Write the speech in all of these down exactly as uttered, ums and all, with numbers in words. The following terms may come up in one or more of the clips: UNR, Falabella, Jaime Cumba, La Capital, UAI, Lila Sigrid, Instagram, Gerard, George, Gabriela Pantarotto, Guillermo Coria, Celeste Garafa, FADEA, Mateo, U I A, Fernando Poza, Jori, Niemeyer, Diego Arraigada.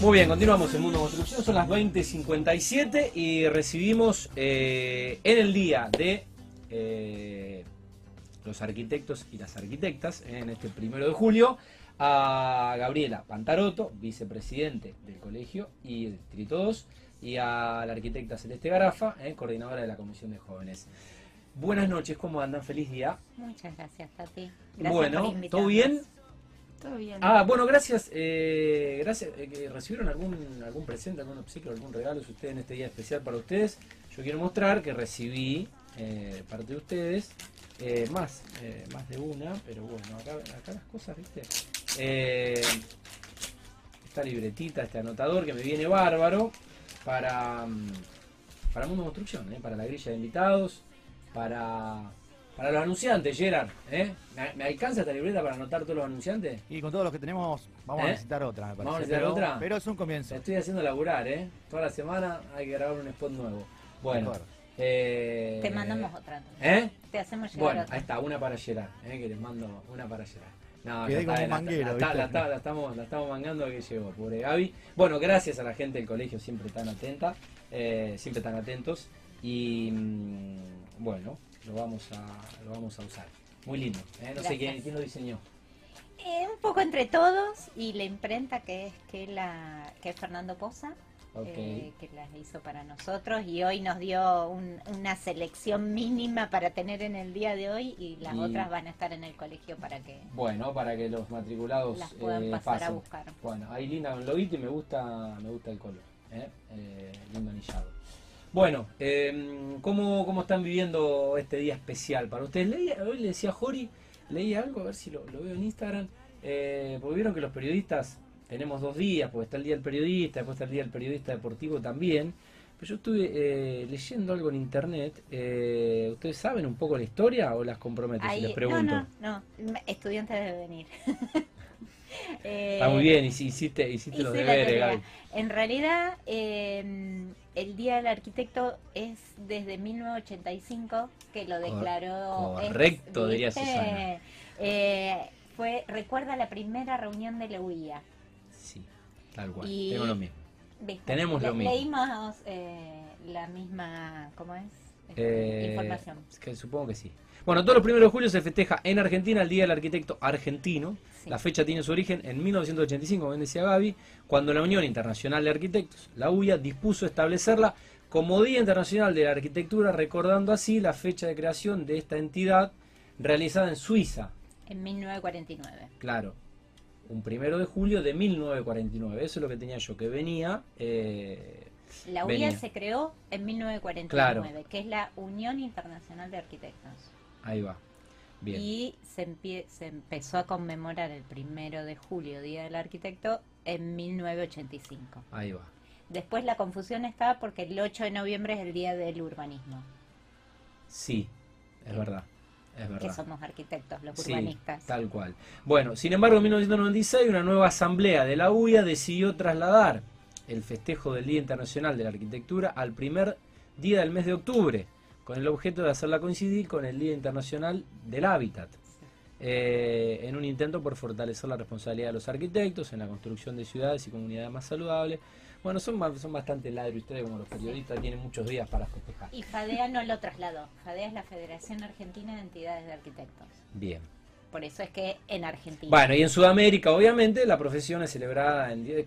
Muy bien, continuamos en Mundo Construcción, son las veinte cincuenta y siete y recibimos eh, en el día de eh, los arquitectos y las arquitectas, eh, en este primero de julio, a Gabriela Pantarotto, vicepresidente del colegio y el distrito dos, y a la arquitecta Celeste Garafa, eh, coordinadora de la Comisión de Jóvenes. Buenas noches, ¿cómo andan? Feliz día. Muchas gracias, Tati. Gracias bueno, por ¿todo bien? Todo bien. Ah, bueno, gracias. Eh, gracias. Eh, ¿Recibieron algún, algún presente, algún obsequio, algún regalo ustedes en este día especial para ustedes? Yo quiero mostrar que recibí eh, de parte de ustedes eh, más, eh, más de una, pero bueno, acá, acá las cosas, ¿viste? Eh, esta libretita, este anotador que me viene bárbaro para, para Mundo Construcción, ¿eh? Para la grilla de invitados, para... Para los anunciantes, Gerard, ¿eh? ¿Me, ¿Me alcanza esta libreta para anotar todos los anunciantes? Y con todos los que tenemos vamos ¿Eh? a necesitar otra, me parece. ¿Vamos a necesitar pero, otra? Pero es un comienzo. Estoy haciendo laburar, ¿eh? Toda la semana hay que grabar un spot nuevo. Bueno. Eh, Te mandamos otra. ¿Eh? Te hacemos llegar bueno, otra. Ahí está, una para Gerard, ¿eh? Que les mando una para Gerard. No, Quedé como bien, manguero. La, la, la, la, la, estamos, la estamos mangando que llegó, pobre Gaby. Bueno, gracias a la gente del colegio, siempre tan atenta, eh, siempre tan atentos. Y bueno... Lo vamos, a, lo vamos a usar. Muy lindo. ¿eh? No sé quién, quién lo diseñó. Eh, un poco entre todos y la imprenta que es que la que es Fernando Poza, okay. eh, que las hizo para nosotros y hoy nos dio un, una selección mínima para tener en el día de hoy y las y... otras van a estar en el colegio para que... Bueno, para que los matriculados las puedan eh, pasar pasen. a buscar. Bueno, ahí linda con loguito y me gusta, me gusta el color. ¿eh? Eh, lindo anillado. Bueno, eh, ¿cómo, ¿cómo están viviendo este día especial para ustedes? Leí, hoy le decía a Jori, leí algo, a ver si lo, lo veo en Instagram, eh, porque vieron que los periodistas tenemos dos días, porque está el día del periodista, después está el día del periodista deportivo también, pero yo estuve eh, leyendo algo en internet, eh, ¿ustedes saben un poco la historia o las comprometo? Ahí, si les pregunto. No, no, no, estudiante debe venir. Eh, Está muy bien, hiciste, hiciste los deberes, Gaby. En realidad, eh, el Día del Arquitecto es desde mil novecientos ochenta y cinco que lo declaró. Correcto, ex, diría Susana. Eh, fue, recuerda la primera reunión de la U I A. Sí, tal cual. Y tengo lo mismo. ¿Viste? Tenemos le, lo mismo. Leímos eh, la misma, ¿cómo es? Eh, información. Que supongo que sí. Bueno, todos los primeros de julio se festeja en Argentina el Día del Arquitecto Argentino. Sí. La fecha tiene su origen en mil novecientos ochenta y cinco, como bien decía Gaby, cuando la Unión Internacional de Arquitectos, la U I A, dispuso establecerla como Día Internacional de la Arquitectura, recordando así la fecha de creación de esta entidad realizada en Suiza. En mil novecientos cuarenta y nueve. Claro, un primero de julio de mil novecientos cuarenta y nueve. Eso es lo que tenía yo, que venía... Eh, la U I A venía. Se creó en mil novecientos cuarenta y nueve, claro. Que es la Unión Internacional de Arquitectos. Ahí va. Bien. Y se, empe se empezó a conmemorar el primero de julio, Día del Arquitecto, en mil novecientos ochenta y cinco. Ahí va. Después la confusión estaba porque el ocho de noviembre es el Día del Urbanismo. Sí, es verdad. Es verdad. Que somos arquitectos, los urbanistas. Sí, tal cual. Bueno, sin embargo, en mil novecientos noventa y seis una nueva asamblea de la U I A decidió trasladar el festejo del Día Internacional de la Arquitectura al primer día del mes de octubre, con el objeto de hacerla coincidir con el Día Internacional del Hábitat, eh, en un intento por fortalecer la responsabilidad de los arquitectos en la construcción de ciudades y comunidades más saludables. Bueno, son, son bastante ladros ustedes, como los periodistas, tienen muchos días para festejar. Y FADEA no lo trasladó. FADEA es la Federación Argentina de Entidades de Arquitectos. Bien. Por eso es que en Argentina... Bueno, y en Sudamérica, obviamente, la profesión es celebrada en día de,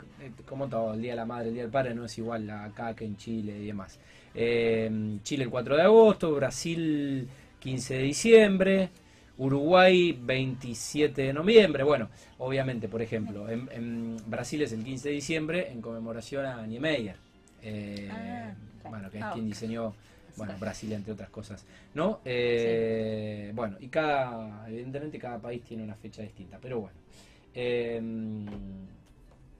como todo, el Día de la Madre, el Día del Padre, no es igual acá que en Chile y demás. Eh, Chile el cuatro de agosto, Brasil quince de diciembre, Uruguay veintisiete de noviembre. Bueno, obviamente, por ejemplo, en, en Brasil es el quince de diciembre en conmemoración a Niemeyer. Eh, ah, okay. Bueno, que es oh, quien diseñó... Bueno, Brasil, entre otras cosas, ¿no? Eh, sí. Bueno, y cada, evidentemente cada país tiene una fecha distinta, pero bueno. Eh,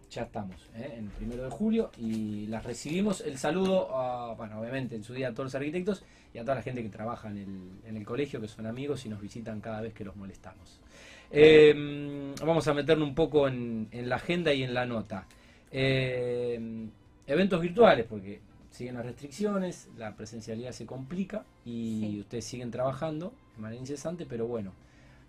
ya estamos, ¿eh? En el primero de julio y las recibimos. El saludo, a, bueno, obviamente en su día a todos los arquitectos y a toda la gente que trabaja en el, en el colegio, que son amigos y nos visitan cada vez que los molestamos. Eh, vamos a meternos un poco en, en la agenda y en la nota. Eh, eventos virtuales, porque... Siguen las restricciones, la presencialidad se complica y sí. Ustedes siguen trabajando de manera incesante, pero bueno,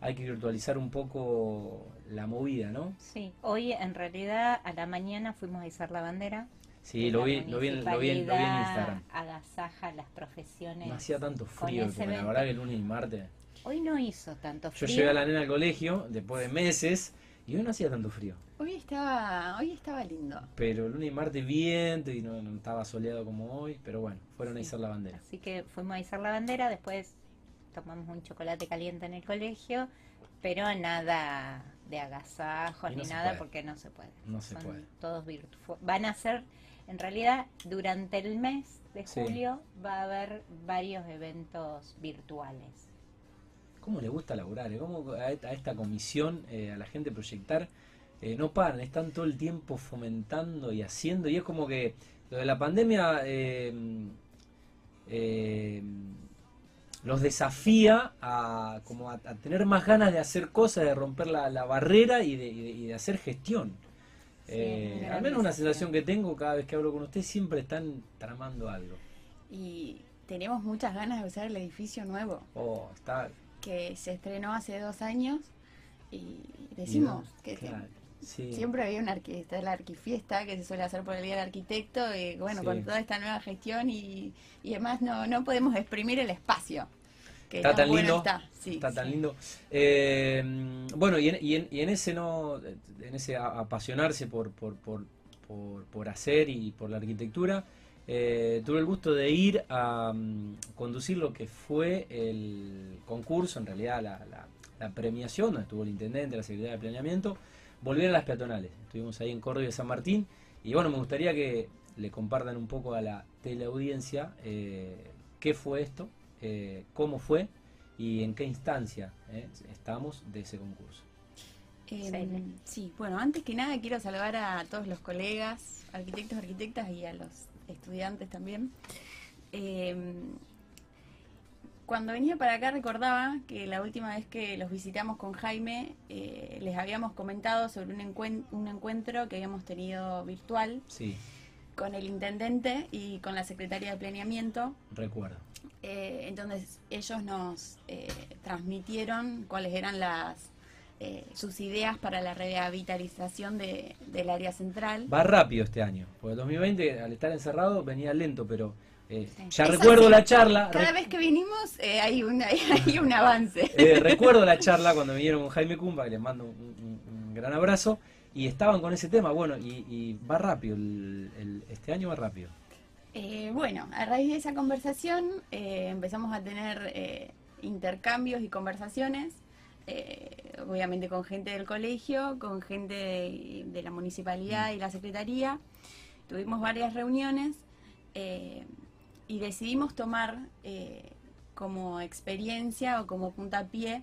hay que virtualizar un poco la movida, ¿no? Sí, hoy en realidad a la mañana fuimos a izar la bandera. Sí, lo vi, lo vi, lo vi, lo vi en Instagram. Agasaja las profesiones. No hacía tanto frío, porque la verdad que el lunes y martes. Hoy no hizo tanto frío. Yo llevé a la nena al colegio después de meses y hoy no hacía tanto frío. Hoy estaba, hoy estaba lindo. Pero el lunes y martes viento y no, no estaba soleado como hoy, pero bueno, fueron sí. a izar la bandera. Así que fuimos a izar la bandera, después tomamos un chocolate caliente en el colegio, pero nada de agasajos no ni nada puede. porque no se puede. No se Son puede. Todos virtuosos. Van a ser... En realidad, durante el mes de julio sí. va a haber varios eventos virtuales. ¿Cómo le gusta laburar? Eh? ¿Cómo a esta comisión, eh, a la gente proyectar? Eh, no paran, están todo el tiempo fomentando y haciendo. Y es como que lo de la pandemia eh, eh, los desafía a, como a, a tener más ganas de hacer cosas, de romper la, la barrera y de, y, de, y de hacer gestión. Sí, eh, al menos una sensación que tengo cada vez que hablo con usted, siempre están tramando algo. Y tenemos muchas ganas de usar el edificio nuevo. Oh, está. Que se estrenó hace dos años y decimos no, que claro, sí. siempre había una está la arquifiesta que se suele hacer por el Día del Arquitecto. Y bueno, sí. con toda esta nueva gestión y, y demás, no, no podemos exprimir el espacio. Que está, tan bueno está. Sí, está tan sí. lindo. Eh, bueno, y en, y, en, y en ese no, en ese apasionarse por, por, por, por, por hacer y por la arquitectura, eh, tuve el gusto de ir a um, conducir lo que fue el concurso, en realidad la, la, la premiación, donde estuvo el intendente, la Secretaría de Planeamiento, volver a las peatonales. Estuvimos ahí en Córdoba y San Martín, y bueno, me gustaría que le compartan un poco a la teleaudiencia eh, qué fue esto. Eh, cómo fue y en qué instancia eh, estamos de ese concurso. Eh, sí, bueno, antes que nada quiero saludar a todos los colegas, arquitectos, arquitectas y a los estudiantes también. Eh, cuando venía para acá recordaba que la última vez que los visitamos con Jaime eh, les habíamos comentado sobre un, encuent un encuentro que habíamos tenido virtual. Sí. Con el intendente y con la Secretaría de Planeamiento. Recuerdo. Eh, entonces ellos nos eh, transmitieron cuáles eran las eh, sus ideas para la revitalización de, del área central. Va rápido este año, porque el dos mil veinte al estar encerrado venía lento, pero eh, sí. ya Eso recuerdo sí. la charla. Cada vez que vinimos eh, hay, una, hay un avance. eh, recuerdo la charla cuando vinieron con Jaime Cumba, que les mando un, un, un gran abrazo. Y estaban con ese tema, bueno, y, y va rápido, el, el, este año va rápido. Eh, bueno, a raíz de esa conversación eh, empezamos a tener eh, intercambios y conversaciones, eh, obviamente con gente del colegio, con gente de, de la municipalidad y la secretaría. Tuvimos varias reuniones eh, y decidimos tomar eh, como experiencia o como puntapié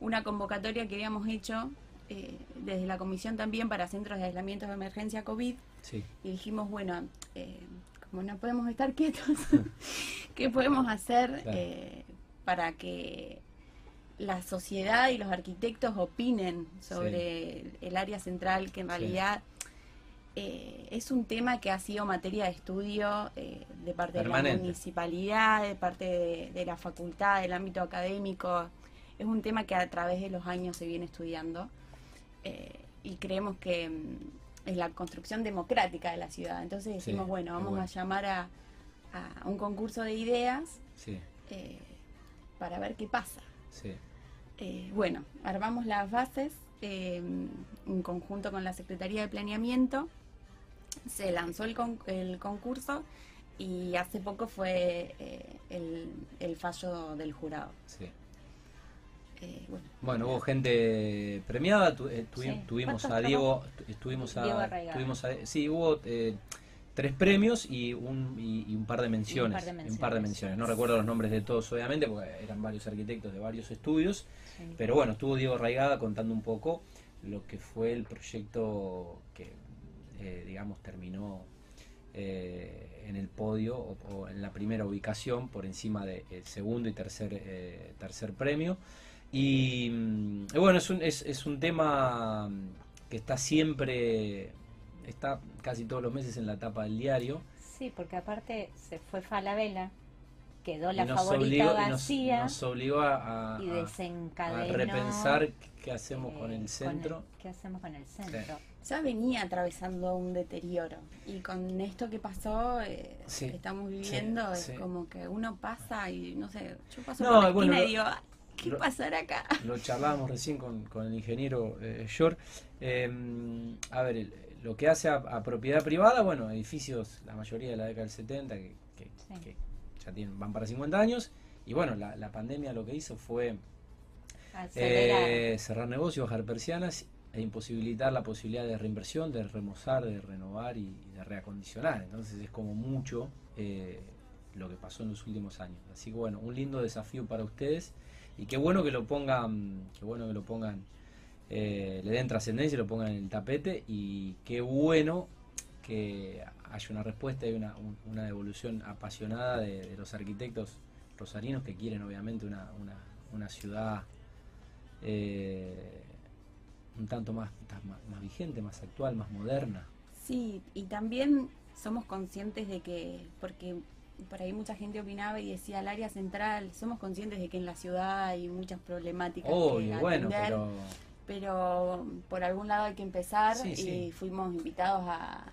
una convocatoria que habíamos hecho Eh, desde la comisión también para centros de aislamiento de emergencia COVID sí. y dijimos, bueno, eh, como no podemos estar quietos, ¿qué podemos hacer claro. eh, para que la sociedad y los arquitectos opinen sobre sí. el área central, que en realidad sí. eh, es un tema que ha sido materia de estudio eh, de parte Permanente. de la municipalidad, de parte de, de la facultad, del ámbito académico? Es un tema que a través de los años se viene estudiando. Eh, y creemos que mm, es la construcción democrática de la ciudad. Entonces decimos, sí, bueno, vamos bueno. a llamar a, a un concurso de ideas sí. eh, para ver qué pasa. Sí. Eh, bueno, armamos las bases eh, en conjunto con la Secretaría de Planeamiento. Se lanzó el, con, el concurso y hace poco fue eh, el, el fallo del jurado. Sí. Eh, bueno, bueno, hubo gente premiada, tu, eh, tuvi, sí. tuvimos a Diego, estuvimos a, Diego tuvimos a, sí, hubo eh, tres premios y un, y, y un par de menciones, un par de menciones, par de menciones. no sí. recuerdo los nombres de todos obviamente, porque eran varios arquitectos de varios estudios, sí. pero bueno, estuvo Diego Arraigada contando un poco lo que fue el proyecto que, eh, digamos, terminó eh, en el podio o, o en la primera ubicación por encima del de, segundo y tercer, eh, tercer premio. Y, y bueno, es un, es, es un tema que está siempre, está casi todos los meses en la tapa del diario. Sí, porque aparte se fue Falabella, quedó la favorita vacía. Nos obligó a, a, y desencadenó, a repensar qué hacemos eh, con el centro. Con el, ¿Qué hacemos con el centro? Sí. Ya venía atravesando un deterioro y con esto que pasó, eh, sí, que estamos viviendo, sí, es sí. como que uno pasa y no sé, yo paso no, por la bueno, esquina lo, y digo, ¿qué lo, pasará acá? Lo charlábamos recién con, con el ingeniero eh, George. Eh, a ver, el, lo que hace a, a propiedad privada, bueno, edificios, la mayoría de la década del setenta, que, que, sí. que ya tienen, van para cincuenta años, y bueno, la, la pandemia lo que hizo fue eh, cerrar negocios, bajar persianas e imposibilitar la posibilidad de reinversión, de remozar, de renovar y, y de reacondicionar. Entonces es como mucho eh, lo que pasó en los últimos años. Así que bueno, un lindo desafío para ustedes y qué bueno que lo pongan, qué bueno que lo pongan, eh, le den trascendencia y lo pongan en el tapete, y qué bueno que haya una respuesta y una, un, una devolución apasionada de, de los arquitectos rosarinos que quieren obviamente una, una, una ciudad eh, un tanto más, más, más vigente, más actual, más moderna. Sí, y también somos conscientes de que, porque por ahí mucha gente opinaba y decía el área central, somos conscientes de que en la ciudad hay muchas problemáticas oh, que atender, bueno, pero... pero por algún lado hay que empezar, sí, y sí. fuimos invitados a...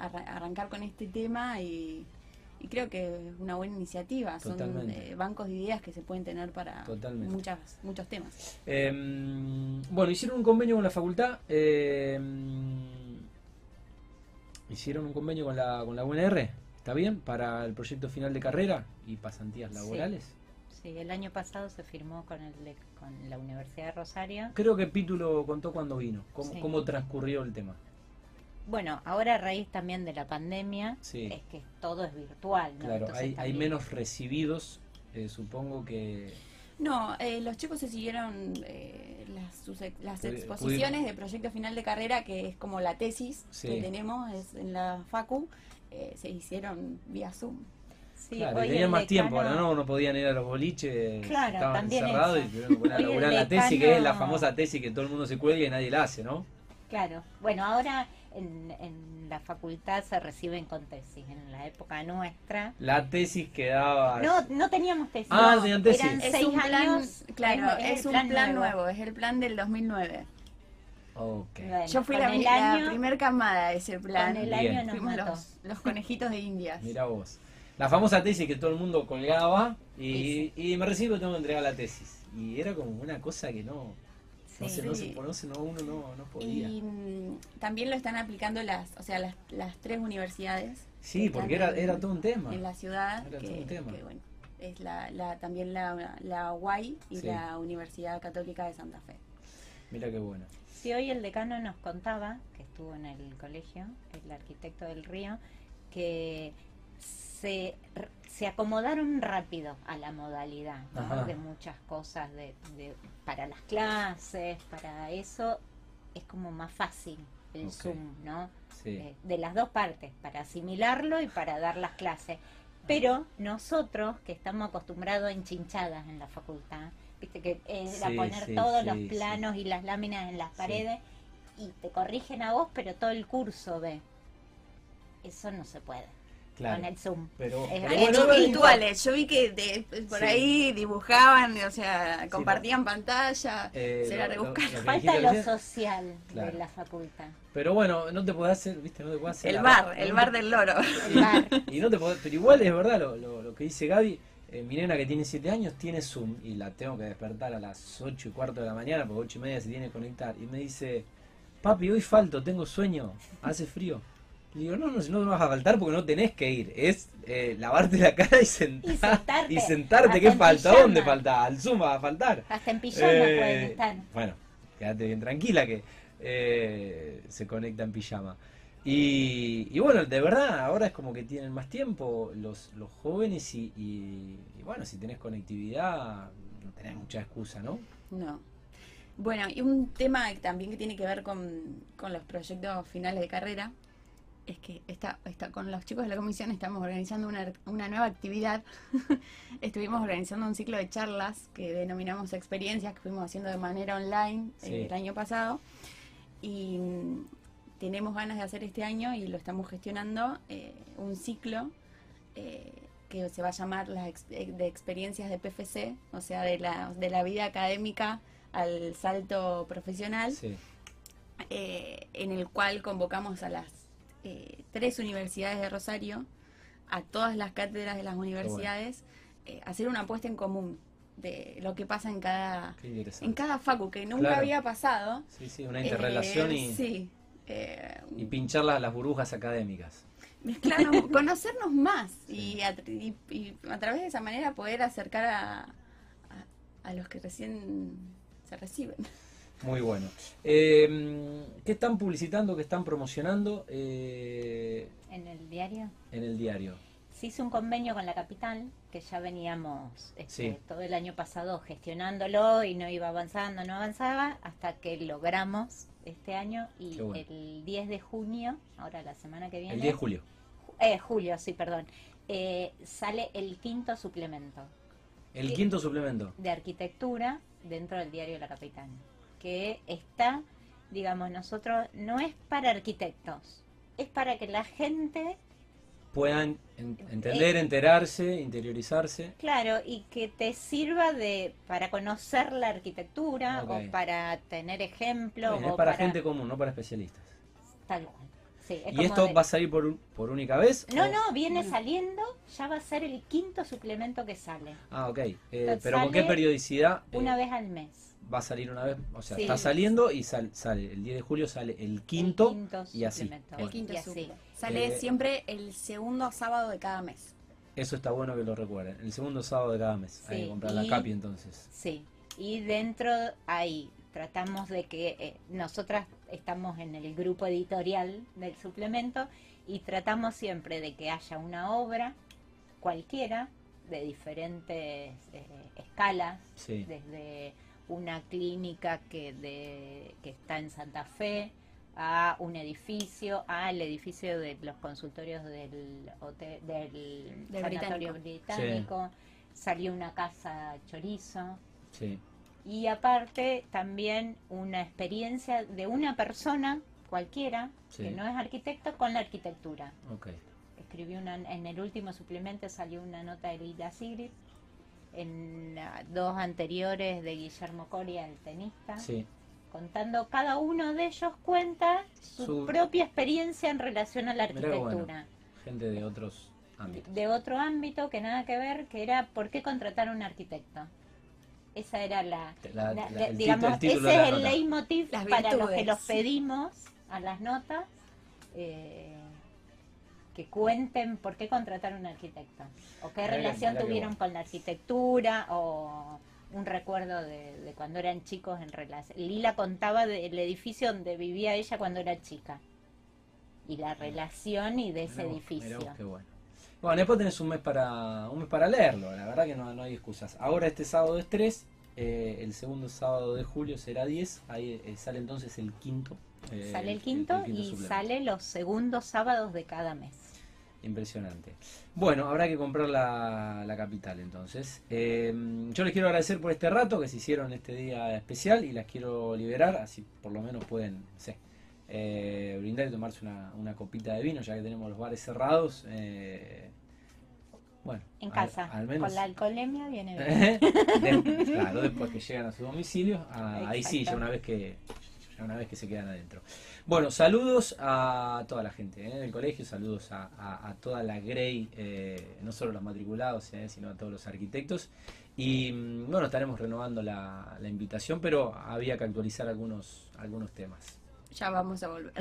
arrancar con este tema y, y creo que es una buena iniciativa. Totalmente. Son eh, bancos de ideas que se pueden tener para muchas, muchos temas. Eh, bueno, hicieron un convenio con la facultad, eh, hicieron un convenio con la, con la U N R, ¿está bien? Para el proyecto final de carrera y pasantías laborales. Sí. Sí, el año pasado se firmó con, el, con la Universidad de Rosario. Creo que Pitu lo contó cuando vino, cómo, sí. cómo transcurrió el tema. Bueno, ahora a raíz también de la pandemia, sí. es que todo es virtual, ¿no? Claro, hay, hay menos recibidos, eh, supongo que... No, eh, los chicos se siguieron eh, las, sus, las exposiciones ¿Pudimos? de proyecto final de carrera, que es como la tesis sí. que tenemos es en la facu, eh, se hicieron vía Zoom. Sí, claro, hoy tenían más decano, tiempo, ahora no, no podían ir a los boliches, claro, estaban encerrados eso. y tuvieron que elaborar la tesis, que es la famosa tesis que todo el mundo se cuelga y nadie la hace, ¿no? Claro, bueno, ahora... En, en la facultad se reciben con tesis. En la época nuestra la tesis quedaba... No, no teníamos tesis, ah, no, tenían tesis. Eran es seis años plan, claro, es, es, es un plan, plan nuevo. nuevo Es el plan del dos mil nueve. Okay. Bueno, yo fui la, la primera camada de ese plan. Con el Bien. año nos Fuimos los, los conejitos de Indias. Mirá vos. La famosa tesis que todo el mundo colgaba y, y me recibo, tengo que entregar la tesis. Y era como una cosa que no... No se, no se conoce, no, uno no, no podía. Y también lo están aplicando las, o sea, las, las tres universidades. Sí, porque era, era todo un tema. En la ciudad, era que, todo un tema. Que, bueno, es la, la, también la, la U A I y sí. la Universidad Católica de Santa Fe. Mira qué bueno. Sí, hoy el decano nos contaba, que estuvo en el colegio, el arquitecto del Río, que se, se acomodaron rápido a la modalidad, ¿no? De muchas cosas, de, de para las clases, para eso es como más fácil el okay. Zoom, ¿no? Sí. Eh, de las dos partes, para asimilarlo y para dar las clases. Pero nosotros, que estamos acostumbrados a enchinchadas en la facultad, viste que era sí, poner sí, todos sí, los planos sí. y las láminas en las paredes, sí. y te corrigen a vos, pero todo el curso ve. Eso no se puede. Claro, con el Zoom. Pero, eh, pero hechos bueno, virtuales, yo vi que de, por sí. ahí dibujaban, o sea, compartían sí, no. pantalla, eh, se la rebuscaron. Falta lo recién. social claro. de la facultad. Pero bueno, no te podés hacer, viste, no te podés hacer. El bar, bar, el bar del loro. El bar. Y no te podés, pero igual es verdad lo, lo, lo que dice Gaby, eh, mi nena que tiene siete años tiene Zoom y la tengo que despertar a las ocho y cuarto de la mañana, porque ocho y media se tiene que conectar. Y me dice, papi, hoy falto, tengo sueño, hace frío. Le digo, no, no, no vas a faltar porque no tenés que ir. Es eh, lavarte la cara y, sentar, y sentarte. Y sentarte, ¿qué falta? Pijama. ¿Dónde falta? Al Zoom va a faltar. Hasta en pijama eh, puedes estar. Bueno, quédate bien tranquila que eh, se conecta en pijama. Y, y bueno, de verdad, ahora es como que tienen más tiempo los, los jóvenes y, y, y bueno, si tenés conectividad no tenés mucha excusa, ¿no? No. Bueno, y un tema también que tiene que ver con, con los proyectos finales de carrera. Es que está, está, con los chicos de la comisión estamos organizando una, una nueva actividad. Estuvimos organizando un ciclo de charlas que denominamos experiencias, que fuimos haciendo de manera online sí. el año pasado. Y tenemos ganas de hacer este año, y lo estamos gestionando, eh, un ciclo eh, que se va a llamar las ex, de experiencias de P F C, o sea, de la, de la vida académica al salto profesional, sí. eh, en el cual convocamos a las eh, tres universidades de Rosario, a todas las cátedras de las universidades, bueno. eh, hacer una apuesta en común de lo que pasa en cada, en cada facu, que nunca claro. había pasado. Sí, sí, una interrelación eh, y, sí, eh, y pinchar las, las burbujas académicas. Claro, conocernos más sí. y, a, y, y a través de esa manera poder acercar a, a, a los que recién se reciben. Muy bueno. Eh, ¿Qué están publicitando, qué están promocionando? Eh, ¿En el diario? En el diario. Se hizo un convenio con La Capital, que ya veníamos este, sí. todo el año pasado gestionándolo y no iba avanzando, no avanzaba, hasta que logramos este año y bueno. el diez de junio, ahora la semana que viene... El diez de julio. Eh, julio, sí, perdón. Eh, sale el quinto suplemento. ¿El que, quinto suplemento? De arquitectura dentro del diario La Capital, que está, digamos, nosotros, no es para arquitectos, es para que la gente... puedan en, entender, eh, enterarse, interiorizarse. Claro, y que te sirva de para conocer la arquitectura okay. o para tener ejemplos. Es para, para gente común, no para especialistas. Tal cual. Sí, es ¿Y como esto de... va a salir por, por única vez? No, o... no, viene saliendo, ya va a ser el quinto suplemento que sale. Ah, ok. Eh, ¿Pero con qué periodicidad? Eh, una vez al mes. Va a salir una vez, o sea, sí. está saliendo y sal, sale. El diez de julio sale el quinto, el quinto y así. El quinto y así. Sale eh, siempre el segundo sábado de cada mes. Eso está bueno que lo recuerden. El segundo sábado de cada mes. Sí, hay que comprar y, la Capi entonces. Sí, y dentro ahí tratamos de que eh, nosotras estamos en el grupo editorial del suplemento y tratamos siempre de que haya una obra cualquiera de diferentes eh, escalas, sí. desde una clínica que, de, que está en Santa Fe, a un edificio, al edificio de los consultorios del, hotel, del, del sanatorio británico, sí. salió una casa chorizo, sí. y aparte también una experiencia de una persona cualquiera, sí. que no es arquitecto, con la arquitectura. Okay. Escribió una, en el último suplemento salió una nota de Lila Sigrid, en uh, dos anteriores de Guillermo Coria, el tenista. Sí. Contando, cada uno de ellos cuenta su, su propia experiencia en relación a la arquitectura. Bueno, gente de otros ámbitos. De otro ámbito que nada que ver, que era por qué contratar a un arquitecto. Esa era la, la, la, la el digamos, título, el ese es el nota. Leitmotiv las para virtudes. Los que los pedimos a las notas, eh, que cuenten por qué contratar a un arquitecto, o qué mirá relación mirá tuvieron con la arquitectura, o... un recuerdo de, de cuando eran chicos en relación. Lila contaba del edificio donde vivía ella cuando era chica. Y la relación y de ese mirá, edificio. Mirá, qué bueno. Bueno, después tenés un mes para un mes para leerlo, la verdad que no, no hay excusas. Ahora este sábado es tres, eh, el segundo sábado de julio será diez, ahí eh, sale entonces el quinto. Eh, sale el quinto, el, el quinto y suplemento. Sale los segundos sábados de cada mes. Impresionante. Bueno, habrá que comprar la, la Capital entonces. Eh, yo les quiero agradecer por este rato que se hicieron este día especial y las quiero liberar, así por lo menos pueden sí, eh, brindar y tomarse una, una copita de vino, ya que tenemos los bares cerrados. Eh, bueno, en casa, al, al menos, con la alcoholemia viene bien. de, claro, después que llegan a su domicilio, a, ahí sí, ya una vez que... una vez que se quedan adentro. Bueno, saludos a toda la gente ¿eh? del colegio, saludos a, a, a toda la Grey, eh, no solo los matriculados, ¿eh? sino a todos los arquitectos. Y bueno, estaremos renovando la, la invitación, pero había que actualizar algunos, algunos temas. Ya vamos a volver.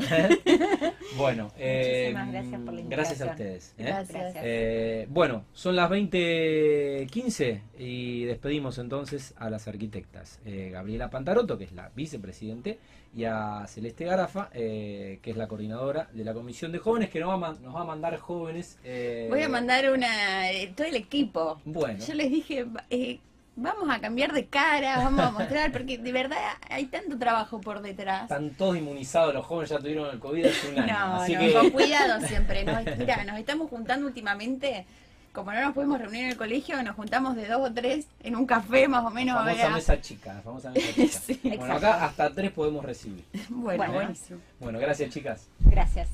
Bueno, eh, muchísimas gracias por la invitación. Gracias a ustedes. ¿eh? Gracias. Eh, bueno, son las veinte quince y despedimos entonces a las arquitectas. Eh, Gabriela Pantarotto, que es la vicepresidente, y a Celeste Garafa, eh, que es la coordinadora de la Comisión de Jóvenes, que nos va a, nos va a mandar jóvenes. Eh, Voy a mandar una eh, todo el equipo. Bueno. Yo les dije... Eh, vamos a cambiar de cara, vamos a mostrar, porque de verdad hay tanto trabajo por detrás. Están todos inmunizados, los jóvenes ya tuvieron el COVID hace un año. No, así no, que... con cuidado siempre. Nos, mirá, nos estamos juntando últimamente, como no nos podemos reunir en el colegio, nos juntamos de dos o tres en un café más o menos. La famosa mesa chica, la famosa mesa chica. Sí, bueno, exacto. Acá hasta tres podemos recibir. Bueno, bueno, buenísimo. Bueno, gracias chicas. Gracias.